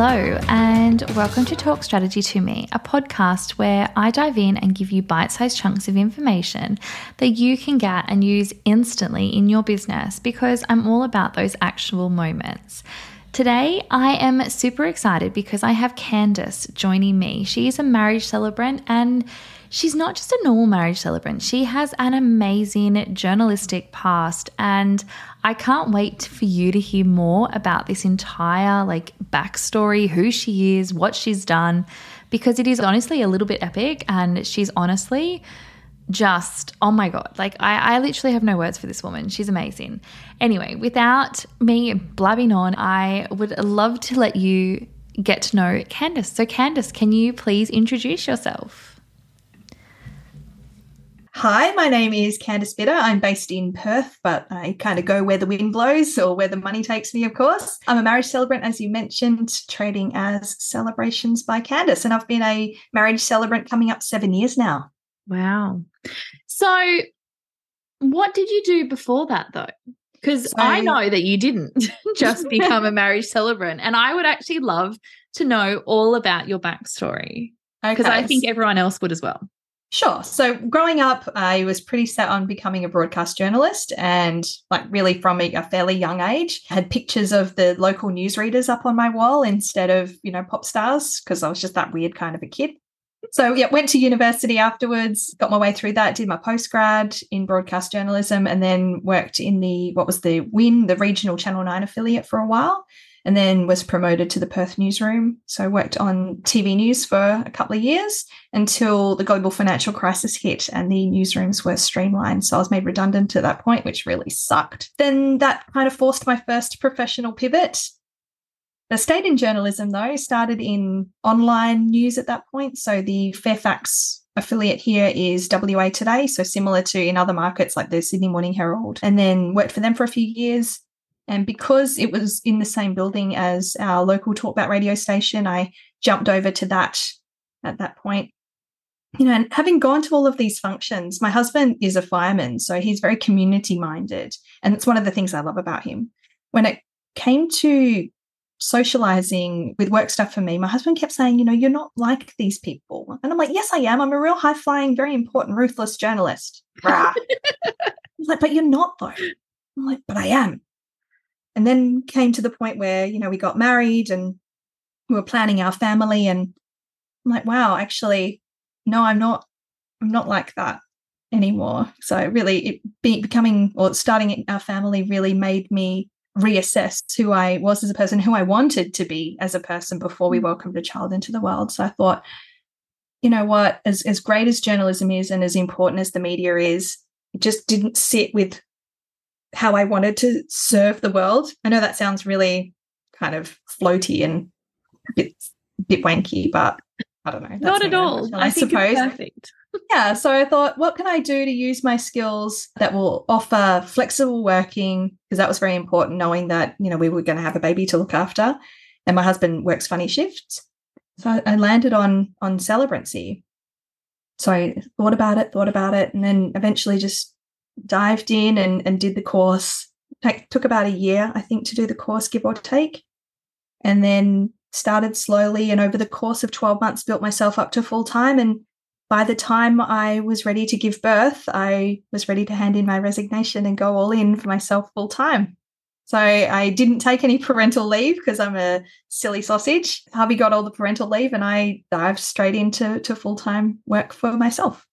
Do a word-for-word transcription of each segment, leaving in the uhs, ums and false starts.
Hello and welcome to Talk Strategy To Me, a podcast where I dive in and give you bite-sized chunks of information that you can get and use instantly in your business, because I'm all about those actual moments. Today, I am super excited because I have Candice joining me. She is a marriage celebrant, and she's not just a normal marriage celebrant. She has an amazing journalistic past, and I can't wait for you to hear more about this entire like backstory, who she is, what she's done, because it is honestly a little bit epic, and she's honestly just, oh my God, like I, I literally have no words for this woman. She's amazing. Anyway, without me blabbing on, I would love to let you get to know Candice. So Candice, can you please introduce yourself? Hi, my name is Candice Bitter. I'm based in Perth, but I kind of go where the wind blows or where the money takes me, of course. I'm a marriage celebrant, as you mentioned, trading as Celebrations by Candice, and I've been a marriage celebrant coming up seven years now. Wow. So what did you do before that, though? Because so, I know that you didn't just become a marriage celebrant, and I would actually love to know all about your backstory, because okay. I think everyone else would as well. Sure. So growing up, I was pretty set on becoming a broadcast journalist, and like really from a, a fairly young age, I had pictures of the local newsreaders up on my wall instead of, you know, pop stars, because I was just that weird kind of a kid. So yeah, went to university afterwards, got my way through that, did my postgrad in broadcast journalism, and then worked in the, what was the WIN, the regional Channel nine affiliate for a while, and then was promoted to the Perth newsroom. So I worked on T V news for a couple of years until the global financial crisis hit and the newsrooms were streamlined. So I was made redundant at that point, which really sucked. Then that kind of forced my first professional pivot. I stayed in journalism, though, started in online news at that point. So the Fairfax affiliate here is W A Today, so similar to in other markets like the Sydney Morning Herald, and then worked for them for a few years. And because it was in the same building as our local talkback radio station, I jumped over to that at that point. You know, and having gone to all of these functions, my husband is a fireman, so he's very community-minded, and it's one of the things I love about him. When it came to socializing with work stuff for me, my husband kept saying, you know, you're not like these people. And I'm like, yes, I am. I'm a real high-flying, very important, ruthless journalist. He's like, but you're not, though. I'm like, but I am. And then came to the point where, you know, we got married and we were planning our family, and I'm like, wow, actually, no, I'm not, I'm not like that anymore. So really it be, becoming or starting our family really made me reassess who I was as a person, who I wanted to be as a person before we welcomed a child into the world. So I thought, you know what, as, as great as journalism is and as important as the media is, it just didn't sit with how I wanted to serve the world. I know that sounds really kind of floaty and a bit, a bit wanky, but I don't know. That's not at all. I, I think suppose. It's perfect. Yeah, so I thought, what can I do to use my skills that will offer flexible working? Because that was very important, knowing that, you know, we were going to have a baby to look after, and my husband works funny shifts. So I landed on on celebrancy. So I thought about it, thought about it, and then eventually just dived in and, and did the course. It took about a year, I think, to do the course, give or take, and then started slowly, and over the course of twelve months built myself up to full-time, and by the time I was ready to give birth, I was ready to hand in my resignation and go all in for myself full time. So I didn't take any parental leave because I'm a silly sausage. Hubby got all the parental leave, and I dived straight into to full time work for myself.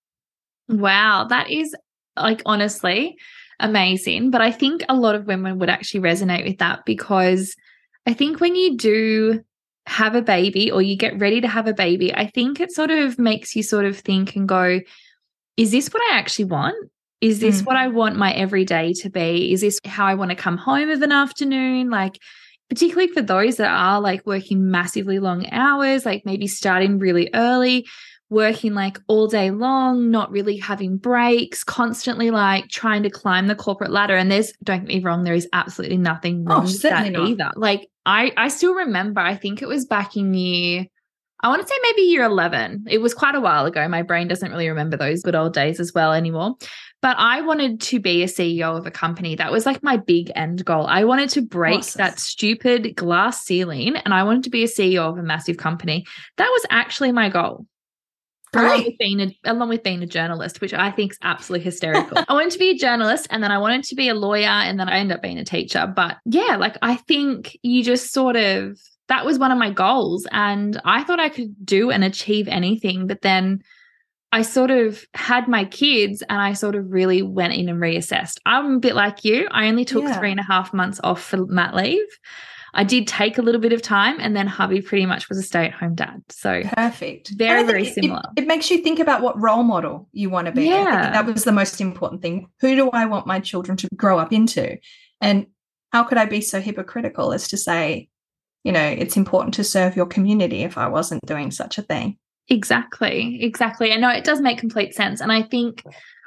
Wow, that is like honestly amazing. But I think a lot of women would actually resonate with that, because I think when you do have a baby or you get ready to have a baby, I think it sort of makes you sort of think and go, is this what I actually want? Is this mm. what I want my everyday to be? Is this how I want to come home of an afternoon? Like, particularly for those that are like working massively long hours, like maybe starting really early, working like all day long, not really having breaks, constantly like trying to climb the corporate ladder. And there's, don't get me wrong, there is absolutely nothing wrong oh, with that not. either. Like I, I still remember, I think it was back in year, I want to say maybe year eleven. It was quite a while ago. My brain doesn't really remember those good old days as well anymore. But I wanted to be a C E O of a company. That was like my big end goal. I wanted to break awesome. that stupid glass ceiling, and I wanted to be a C E O of a massive company. That was actually my goal. Great. Along with being a, along with being a journalist, which I think is absolutely hysterical. I wanted to be a journalist, and then I wanted to be a lawyer, and then I ended up being a teacher. But yeah, like I think you just sort of, that was one of my goals, and I thought I could do and achieve anything. But then I sort of had my kids and I sort of really went in and reassessed. I'm a bit like you. I only took yeah. three and a half months off for mat leave. I did take a little bit of time, and then hubby pretty much was a stay-at-home dad. So perfect. Very, very similar. It, it makes you think about what role model you want to be. Yeah. I think that was the most important thing. Who do I want my children to grow up into? And how could I be so hypocritical as to say, you know, it's important to serve your community if I wasn't doing such a thing? Exactly, exactly. I know it does make complete sense. And I think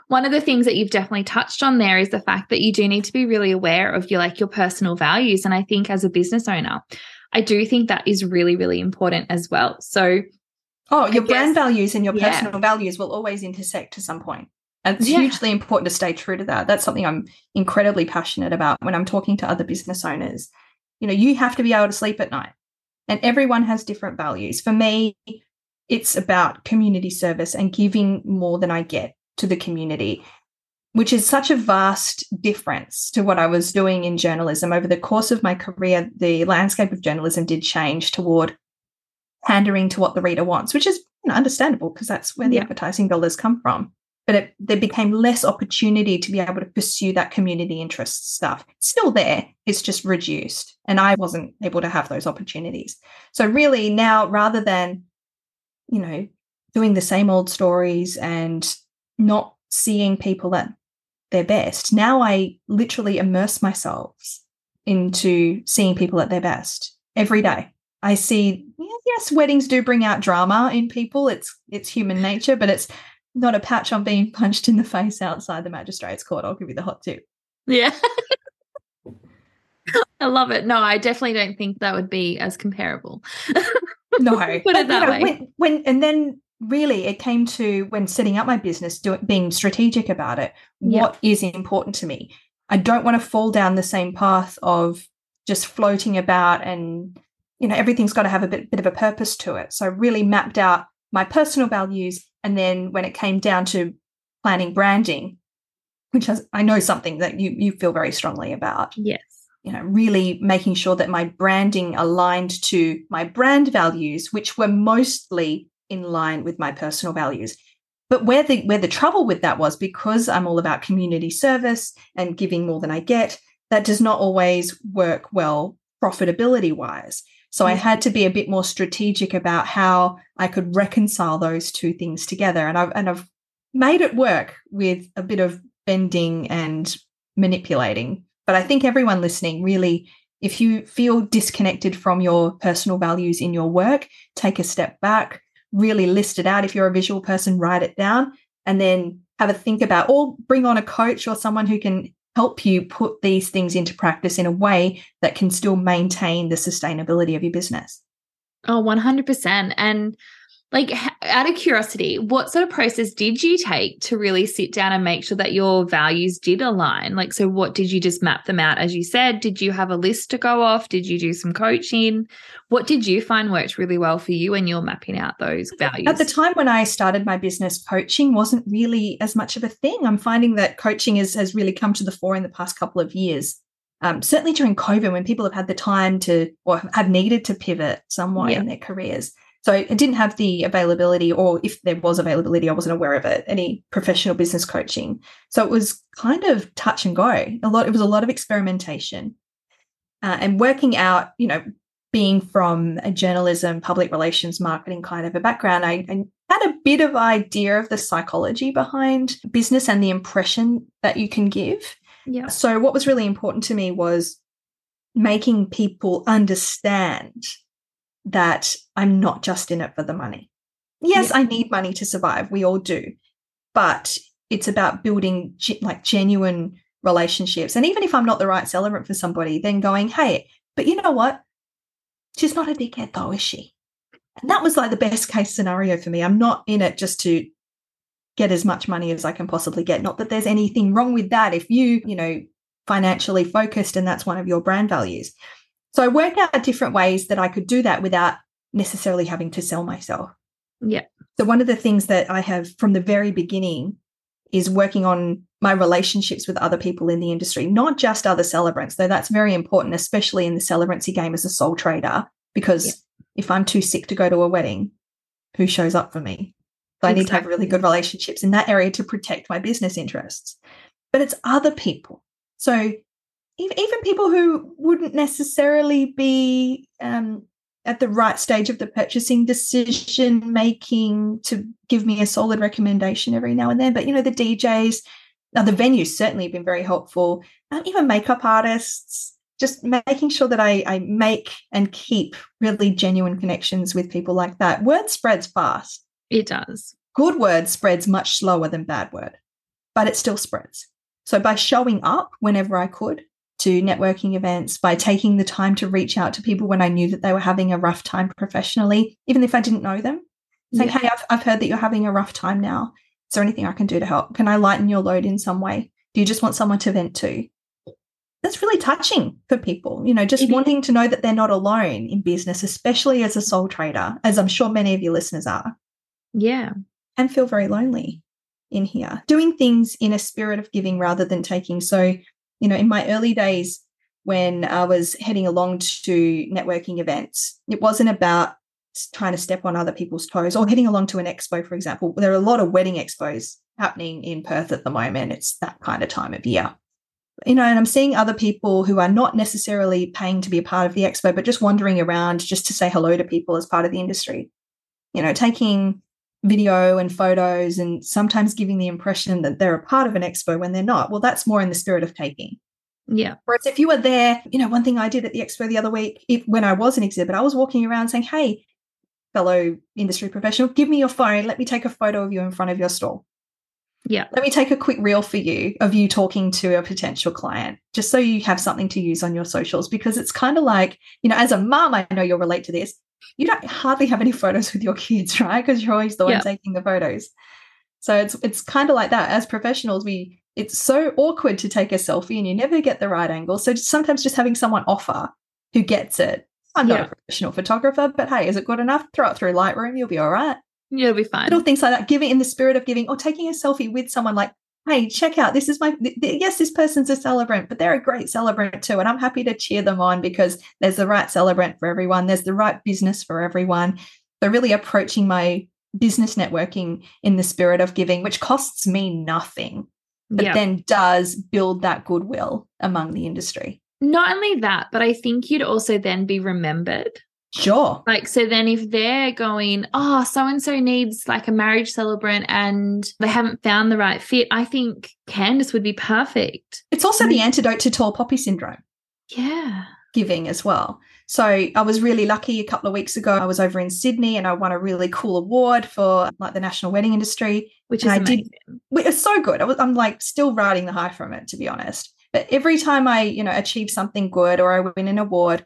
one of the things that you've definitely touched on there is the fact that you do need to be really aware of your like your personal values. And I think as a business owner, I do think that is really, really important as well. So, oh, your guess, brand values and your yeah. personal values will always intersect to some point. And it's yeah. hugely important to stay true to that. That's something I'm incredibly passionate about when I'm talking to other business owners. You know, you have to be able to sleep at night, and everyone has different values. For me, it's about community service and giving more than I get to the community, which is such a vast difference to what I was doing in journalism. Over the course of my career, the landscape of journalism did change toward pandering to what the reader wants, which is, you know, understandable because that's where the advertising dollars come from. But it, there became less opportunity to be able to pursue that community interest stuff. It's still there. It's just reduced. And I wasn't able to have those opportunities. So really now, rather than, you know, doing the same old stories and not seeing people at their best. Now I literally immerse myself into seeing people at their best every day. I see, yes, weddings do bring out drama in people. It's it's human nature, but it's not a patch on being punched in the face outside the magistrate's court. I'll give you the hot tip. Yeah. I love it. No, I definitely don't think that would be as comparable. No, put it that way. When, when and then really it came to when setting up my business, doing being strategic about it. Yep. What is important to me? I don't want to fall down the same path of just floating about, and you know everything's got to have a bit bit of a purpose to it. So I really mapped out my personal values, and then when it came down to planning branding, which is, I know something that you you feel very strongly about. Yes. You know, really making sure that my branding aligned to my brand values, which were mostly in line with my personal values. But where the where the trouble with that was, because I'm all about community service and giving more than I get, that does not always work well profitability-wise. So mm-hmm. I had to be a bit more strategic about how I could reconcile those two things together. And I've and I've made it work with a bit of bending and manipulating. But I think everyone listening, really, if you feel disconnected from your personal values in your work, take a step back, really list it out. If you're a visual person, write it down and then have a think about, or bring on a coach or someone who can help you put these things into practice in a way that can still maintain the sustainability of your business. Oh, one hundred percent. And like, out of curiosity, what sort of process did you take to really sit down and make sure that your values did align? Like, so what did you just map them out? As you said, did you have a list to go off? Did you do some coaching? What did you find worked really well for you when you're mapping out those values? At the time when I started my business, coaching wasn't really as much of a thing. I'm finding that coaching is, has really come to the fore in the past couple of years. Um, certainly during COVID, when people have had the time to, or have needed to pivot somewhat yeah. in their careers. So I didn't have the availability, or if there was availability, I wasn't aware of it, any professional business coaching. So it was kind of touch and go. A lot. It was a lot of experimentation uh, and working out, you know, being from a journalism, public relations, marketing kind of a background, I, I had a bit of idea of the psychology behind business and the impression that you can give. Yeah. So what was really important to me was making people understand that I'm not just in it for the money. Yes, yeah. I need money to survive. We all do. But it's about building ge- like genuine relationships. And even if I'm not the right celebrant for somebody, then going, hey, but you know what? She's not a dickhead though, is she? And that was like the best case scenario for me. I'm not in it just to get as much money as I can possibly get. Not that there's anything wrong with that if you, you know, financially focused and that's one of your brand values. So I worked out different ways that I could do that without necessarily having to sell myself. Yeah. So one of the things that I have from the very beginning is working on my relationships with other people in the industry, not just other celebrants, though that's very important, especially in the celebrancy game as a soul trader, because yeah. if I'm too sick to go to a wedding, who shows up for me? So exactly. I need to have really good relationships in that area to protect my business interests. But it's other people. So even people who wouldn't necessarily be um, at the right stage of the purchasing decision making to give me a solid recommendation every now and then. But, you know, the D Js, now the venues certainly have been very helpful. Um, even makeup artists, just making sure that I, I make and keep really genuine connections with people like that. Word spreads fast. It does. Good word spreads much slower than bad word, but it still spreads. So by showing up whenever I could, to networking events, by taking the time to reach out to people when I knew that they were having a rough time professionally, even if I didn't know them, saying, yeah. hey, I've, I've heard that you're having a rough time now. Is there anything I can do to help? Can I lighten your load in some way? Do you just want someone to vent to? That's really touching for people, you know, just it wanting is. to know that they're not alone in business, especially as a soul trader, as I'm sure many of your listeners are. Yeah. And feel very lonely in here. Doing things in a spirit of giving rather than taking. So, you know, in my early days when I was heading along to networking events, it wasn't about trying to step on other people's toes or heading along to an expo, for example. There are a lot of wedding expos happening in Perth at the moment. It's that kind of time of year. You know, and I'm seeing other people who are not necessarily paying to be a part of the expo, but just wandering around just to say hello to people as part of the industry. You know, taking video and photos and sometimes giving the impression that they're a part of an expo when they're not. Well, that's more in the spirit of taking. Yeah. Whereas if you were there, you know, one thing I did at the expo the other week, if, when I was an exhibit, I was walking around saying, hey, fellow industry professional, give me your phone. Let me take a photo of you in front of your stall. Yeah. Let me take a quick reel for you of you talking to a potential client, just so you have something to use on your socials, because it's kind of like, you know, as a mom, I know you'll relate to this. You don't hardly have any photos with your kids, right? Because you're always the one yeah. taking the photos. So it's it's kind of like that. As professionals, we it's so awkward to take a selfie and you never get the right angle. So just sometimes just having someone offer who gets it. I'm not yeah. a professional photographer, but hey, is it good enough? Throw it through Lightroom, you'll be all right. You'll be fine. Little things like that, giving in the spirit of giving, or taking a selfie with someone like, hey, check out, this is my, th- th- yes, this person's a celebrant, but they're a great celebrant too. And I'm happy to cheer them on because there's the right celebrant for everyone. There's the right business for everyone. So really approaching my business networking in the spirit of giving, which costs me nothing, but yeah. then does build that goodwill among the industry. Not only that, but I think you'd also then be remembered. Sure. Like, so then if they're going, oh, so-and-so needs like a marriage celebrant and they haven't found the right fit, I think Candice would be perfect. It's also the antidote to tall poppy syndrome. Yeah. Giving as well. So I was really lucky a couple of weeks ago. I was over in Sydney and I won a really cool award for like the national wedding industry. Which is amazing. It was so good. I was, I'm like still riding the high from it, to be honest. But every time I, you know, achieve something good or I win an award,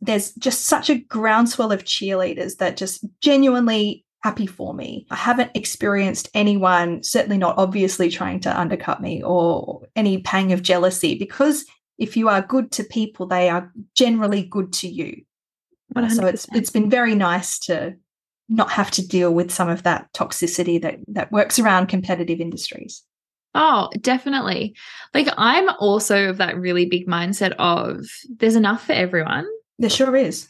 there's just such a groundswell of cheerleaders that just genuinely happy for me. I haven't experienced anyone, certainly not obviously trying to undercut me or any pang of jealousy, because if you are good to people, they are generally good to you. one hundred percent. So it's it's been very nice to not have to deal with some of that toxicity that, that works around competitive industries. Oh, definitely. Like I'm also of that really big mindset of there's enough for everyone. There sure is.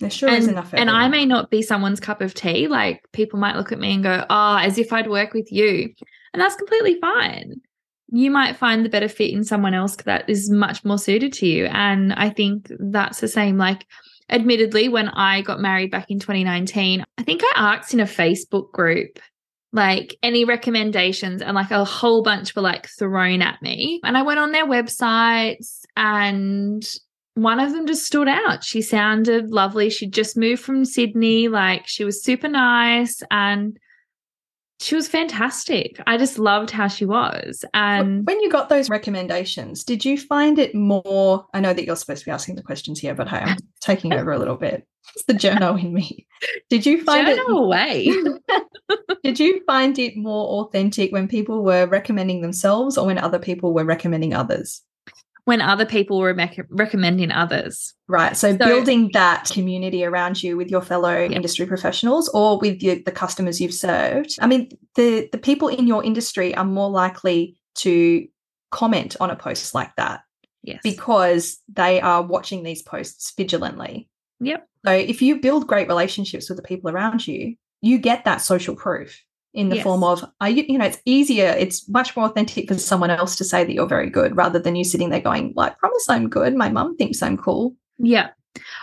There sure and, is enough. For and everyone. I may not be someone's cup of tea. Like people might look at me and go, oh, as if I'd work with you. And that's completely fine. You might find the better fit in someone else that is much more suited to you. And I think that's the same. Like admittedly, when I got married back in twenty nineteen, I think I asked in a Facebook group, like any recommendations, and like a whole bunch were like thrown at me. And I went on their websites and one of them just stood out. She sounded lovely. She'd just moved from Sydney. Like she was super nice. And she was fantastic. I just loved how she was. And when you got those recommendations, did you find it more, I know that you're supposed to be asking the questions here, but hey, I'm taking over a little bit. It's the journo in me. Did you find journo it away? Did you find it more authentic when people were recommending themselves or when other people were recommending others? When other people were rec- recommending others. Right. So, so building that community around you with your fellow yeah. industry professionals or with your, the customers you've served. I mean, the, the people in your industry are more likely to comment on a post like that yes. because they are watching these posts vigilantly. Yep. So if you build great relationships with the people around you, you get that social proof in the yes. form of, are you, you know, it's easier, it's much more authentic for someone else to say that you're very good rather than you sitting there going, like, promise I'm good. My mum thinks I'm cool. Yeah.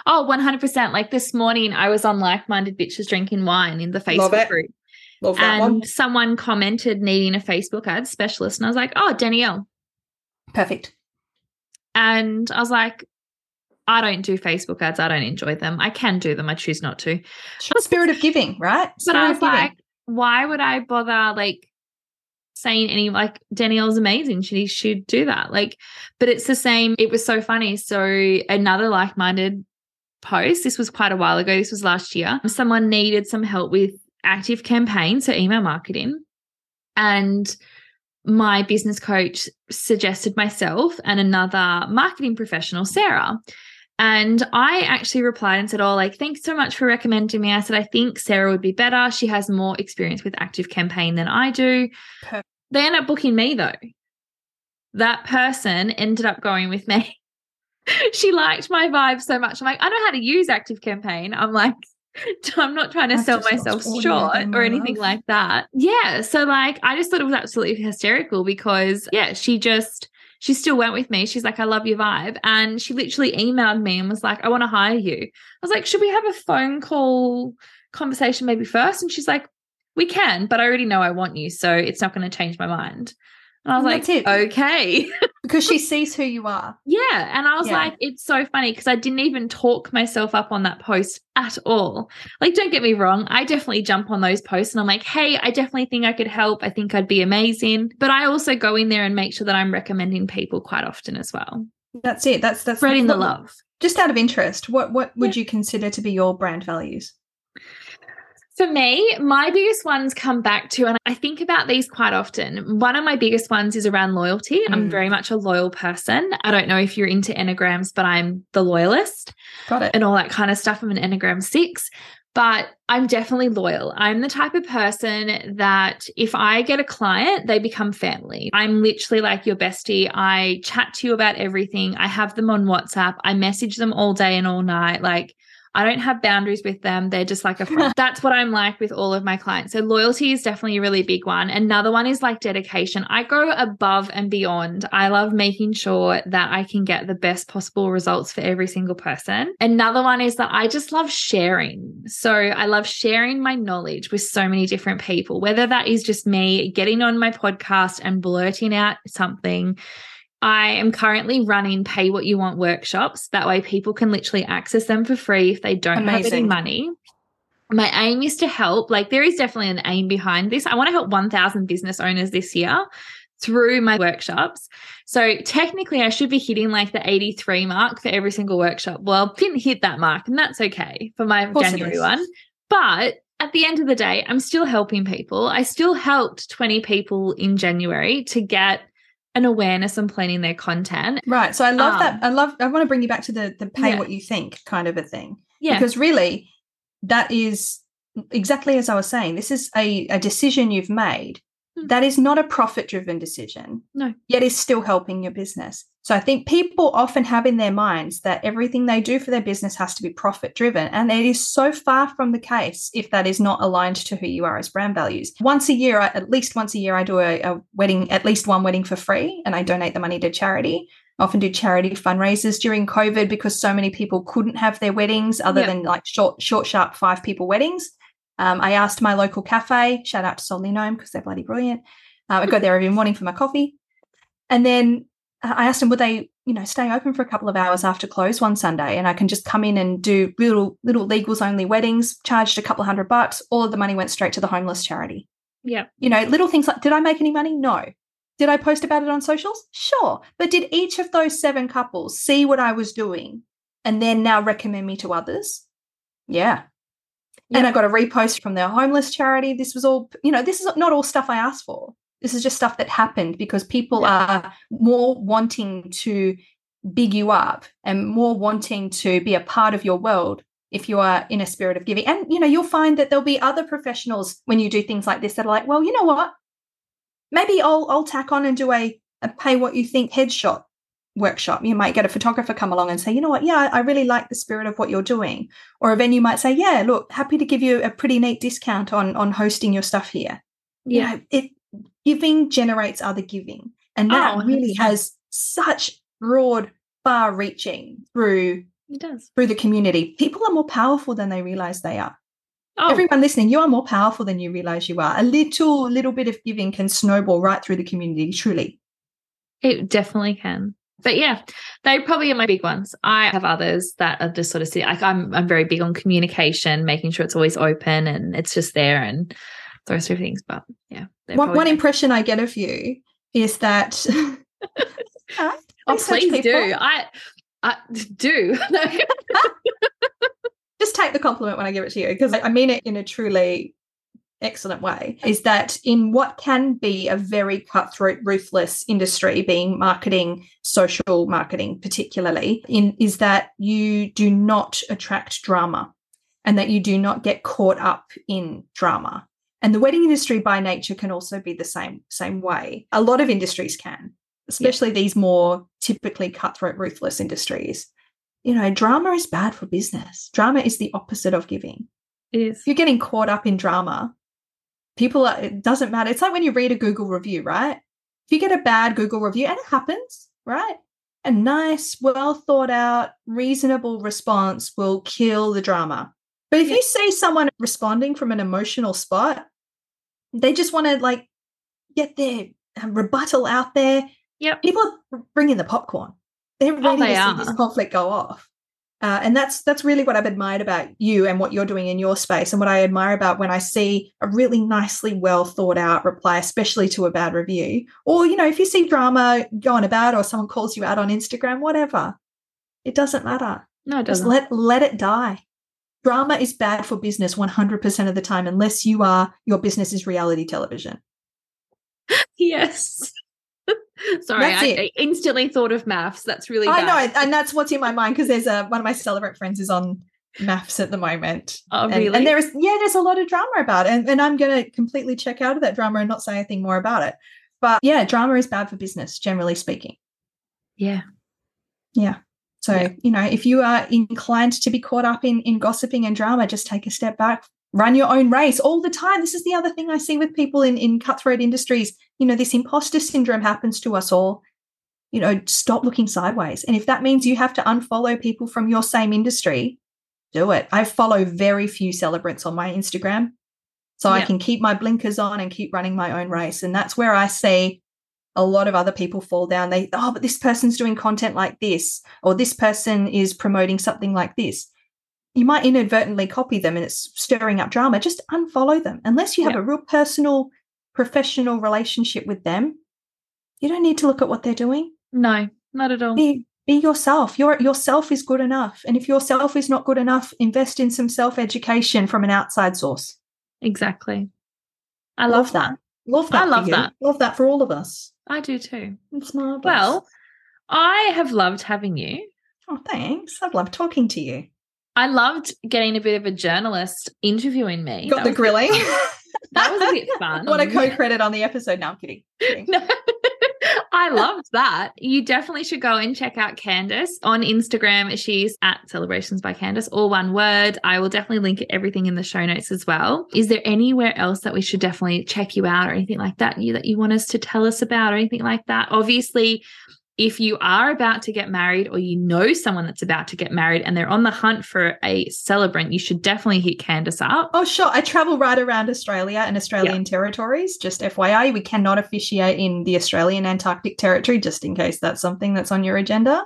Oh, one hundred percent. Like this morning I was on Like-Minded Bitches Drinking Wine in the Facebook group. Love that and one. Someone commented needing a Facebook ad specialist and I was like, oh, Danielle. Perfect. And I was like, I don't do Facebook ads. I don't enjoy them. I can do them. I choose not to. The spirit of giving, right? But I was like, why would I bother like saying any, like Danielle's amazing. She should do that. Like, but it's the same. It was so funny. So another like-minded post, this was quite a while ago. This was last year. Someone needed some help with ActiveCampaign, so email marketing. And my business coach suggested myself and another marketing professional, Sarah. And I actually replied and said, oh, like, thanks so much for recommending me. I said, I think Sarah would be better. She has more experience with ActiveCampaign than I do. Perfect. They ended up booking me, though. That person ended up going with me. She liked my vibe so much. I'm like, I know how to use ActiveCampaign. I'm like, I'm not trying to I've sell myself short or anything life. Like that. Yeah. So, like, I just thought it was absolutely hysterical because, yeah, she just... She still went with me. She's like, I love your vibe. And she literally emailed me and was like, I want to hire you. I was like, should we have a phone call conversation maybe first? And she's like, we can, but I already know I want you, so it's not going to change my mind. And I was like, it. Okay. Because she sees who you are. Yeah. And I was yeah. like, it's so funny because I didn't even talk myself up on that post at all. Like, don't get me wrong. I definitely jump on those posts and I'm like, hey, I definitely think I could help. I think I'd be amazing. But I also go in there and make sure that I'm recommending people quite often as well. That's it. That's that's spreading the love. Just out of interest, what, what would yeah. you consider to be your brand values? For me, my biggest ones come back to, and I think about these quite often, one of my biggest ones is around loyalty. Mm. I'm very much a loyal person. I don't know if you're into Enneagrams, but I'm the loyalist. Got it. And all that kind of stuff. I'm an Enneagram six, but I'm definitely loyal. I'm the type of person that if I get a client, they become family. I'm literally like your bestie. I chat to you about everything. I have them on WhatsApp. I message them all day and all night. Like, I don't have boundaries with them. They're just like a friend. That's what I'm like with all of my clients. So loyalty is definitely a really big one. Another one is like dedication. I go above and beyond. I love making sure that I can get the best possible results for every single person. Another one is that I just love sharing. So I love sharing my knowledge with so many different people, whether that is just me getting on my podcast and blurting out something. I am currently running pay what you want workshops. That way people can literally access them for free if they don't Amazing. Have any money. My aim is to help. Like, there is definitely an aim behind this. I want to help one thousand business owners this year through my workshops. So technically I should be hitting like the eighty-three mark for every single workshop. Well, didn't hit that mark, and that's okay for my January one. But at the end of the day, I'm still helping people. I still helped twenty people in January to get an awareness and planning their content. Right. So I love um, that. I love, I want to bring you back to the the pay yeah. what you think kind of a thing. Yeah. Because really that is exactly as I was saying, this is a, a decision you've made mm. that is not a profit-driven decision. No. Yet is still helping your business. So I think people often have in their minds that everything they do for their business has to be profit-driven, and it is so far from the case if that is not aligned to who you are as brand values. Once a year, at least once a year, I do a, a wedding, at least one wedding for free, and I donate the money to charity. I often do charity fundraisers during COVID because so many people couldn't have their weddings other yep. than like short, short, sharp five-people weddings. Um, I asked my local cafe, shout out to Solinome because they're bloody brilliant. Uh, I go there every morning for my coffee. And then I asked them, would they, you know, stay open for a couple of hours after close one Sunday, and I can just come in and do little little legals only weddings, charged a couple hundred bucks. All of the money went straight to the homeless charity. Yeah. You know, little things like, did I make any money? No. Did I post about it on socials? Sure. But did each of those seven couples see what I was doing and then now recommend me to others? Yeah. Yep. And I got a repost from their homeless charity. This was all, you know, this is not all stuff I asked for. This is just stuff that happened because people are more wanting to big you up and more wanting to be a part of your world if you are in a spirit of giving. And, you know, you'll find that there'll be other professionals when you do things like this that are like, well, you know what? Maybe I'll I'll tack on and do a, a pay what you think headshot workshop. You might get a photographer come along and say, you know what, yeah, I really like the spirit of what you're doing. Or a venue might say, yeah, look, happy to give you a pretty neat discount on, on hosting your stuff here. Yeah. You know, it, giving generates other giving. And that oh, really has such broad far reaching through, it does. through the community. People are more powerful than they realize they are. Oh. Everyone listening, you are more powerful than you realize you are. A little, little bit of giving can snowball right through the community, truly. It definitely can. But yeah, they probably are my big ones. I have others that are just sort of, like I'm I'm very big on communication, making sure it's always open and it's just there and those sort of things. But yeah. One, one impression I get of you is that. uh, oh, please people. do. I, I do. No. Just take the compliment when I give it to you because I mean it in a truly excellent way, is that in what can be a very cutthroat, ruthless industry, being marketing, social marketing particularly, in is that you do not attract drama and that you do not get caught up in drama. And the wedding industry by nature can also be the same, same way. A lot of industries can, especially yeah. these more typically cutthroat, ruthless industries. You know, drama is bad for business. Drama is the opposite of giving. It is. If you're getting caught up in drama, people are, it doesn't matter. It's like when you read a Google review, right? If you get a bad Google review, and it happens, right? A nice, well thought out, reasonable response will kill the drama. But if yeah. you see someone responding from an emotional spot, they just want to like get their rebuttal out there. Yep. People are bringing the popcorn. They're ready oh, they to are. see this conflict go off. Uh, and that's that's really what I've admired about you and what you're doing in your space, and what I admire about when I see a really nicely well thought out reply, especially to a bad review. Or, you know, if you see drama going about or someone calls you out on Instagram, whatever, it doesn't matter. No, it doesn't. Just let, let it die. Drama is bad for business one hundred percent of the time unless you are, your business is reality television. Yes. Sorry, I, I instantly thought of maths. That's really bad. I know, and that's what's in my mind because there's a one of my Celebrate friends is on maths at the moment. Oh, and, really? And there is, yeah, there's a lot of drama about it, and, and I'm going to completely check out of that drama and not say anything more about it. But yeah, drama is bad for business, generally speaking. Yeah, yeah. So yeah. you know, if you are inclined to be caught up in in gossiping and drama, just take a step back. Run your own race all the time. This is the other thing I see with people in, in cutthroat industries. You know, this imposter syndrome happens to us all. You know, stop looking sideways. And if that means you have to unfollow people from your same industry, do it. I follow very few celebrants on my Instagram. So yeah. I can keep my blinkers on and keep running my own race. And that's where I see a lot of other people fall down. They, oh, but this person's doing content like this, or this person is promoting something like this. You might inadvertently copy them and it's stirring up drama. Just unfollow them. Unless you have yep. a real personal, professional relationship with them, you don't need to look at what they're doing. No, not at all. Be, be yourself. Your, yourself is good enough. And if yourself is not good enough, invest in some self-education from an outside source. Exactly. I love, love that. that. Love that. I love that. Love that for all of us. I do too. It's marvelous. Well, I have loved having you. Oh, thanks. I've loved talking to you. I loved getting a bit of a journalist interviewing me. Got the grilling. That was a bit fun. What a co-credit on the episode. No, I'm kidding. I'm kidding. No. I loved that. You definitely should go and check out Candice on Instagram. She's at Celebrations by Candice, all one word. I will definitely link everything in the show notes as well. Is there anywhere else that we should definitely check you out or anything like that you, that you want us to tell us about or anything like that? Obviously, if you are about to get married or you know someone that's about to get married and they're on the hunt for a celebrant, you should definitely hit Candice up. Oh, sure. I travel right around Australia and Australian yep. territories, just F Y I. We cannot officiate in the Australian Antarctic Territory, just in case that's something that's on your agenda.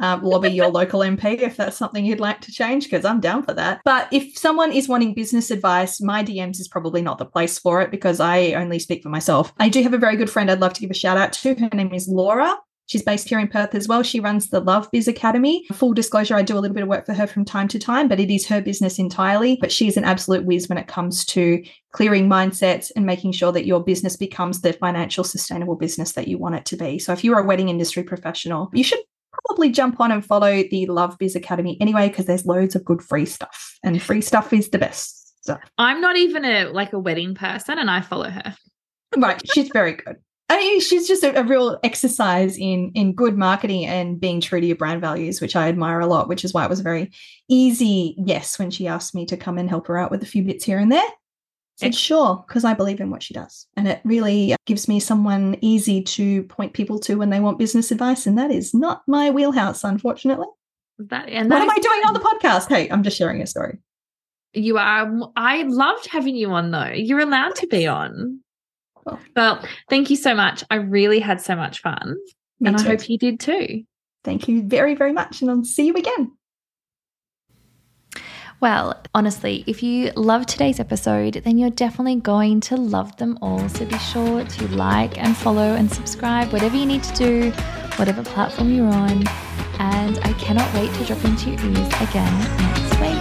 um, lobby your local M P if that's something you'd like to change, because I'm down for that. But if someone is wanting business advice, my D Ms is probably not the place for it, because I only speak for myself. I do have a very good friend I'd love to give a shout out to. Her name is Laura. She's based here in Perth as well. She runs the Love Biz Academy. Full disclosure, I do a little bit of work for her from time to time, but it is her business entirely. But she's an absolute whiz when it comes to clearing mindsets and making sure that your business becomes the financial sustainable business that you want it to be. So if you're a wedding industry professional, you should probably jump on and follow the Love Biz Academy anyway, because there's loads of good free stuff, and free stuff is the best. So I'm not even a like a wedding person, and I follow her. Right. She's very good. I mean, she's just a, a real exercise in in good marketing and being true to your brand values, which I admire a lot, which is why it was a very easy yes when she asked me to come and help her out with a few bits here and there. I said, sure, because I believe in what she does. And it really gives me someone easy to point people to when they want business advice, and that is not my wheelhouse, unfortunately. That, and that what am I doing on the podcast? Hey, I'm just sharing a story. You are. I loved having you on, though. You're allowed to be on. Well, well, thank you so much. I really had so much fun, and too. I hope you did too. Thank you very, very much, and I'll see you again. Well, honestly, if you loved today's episode, then you're definitely going to love them all. So be sure to like and follow and subscribe, whatever you need to do, whatever platform you're on. And I cannot wait to drop into your ears again next week.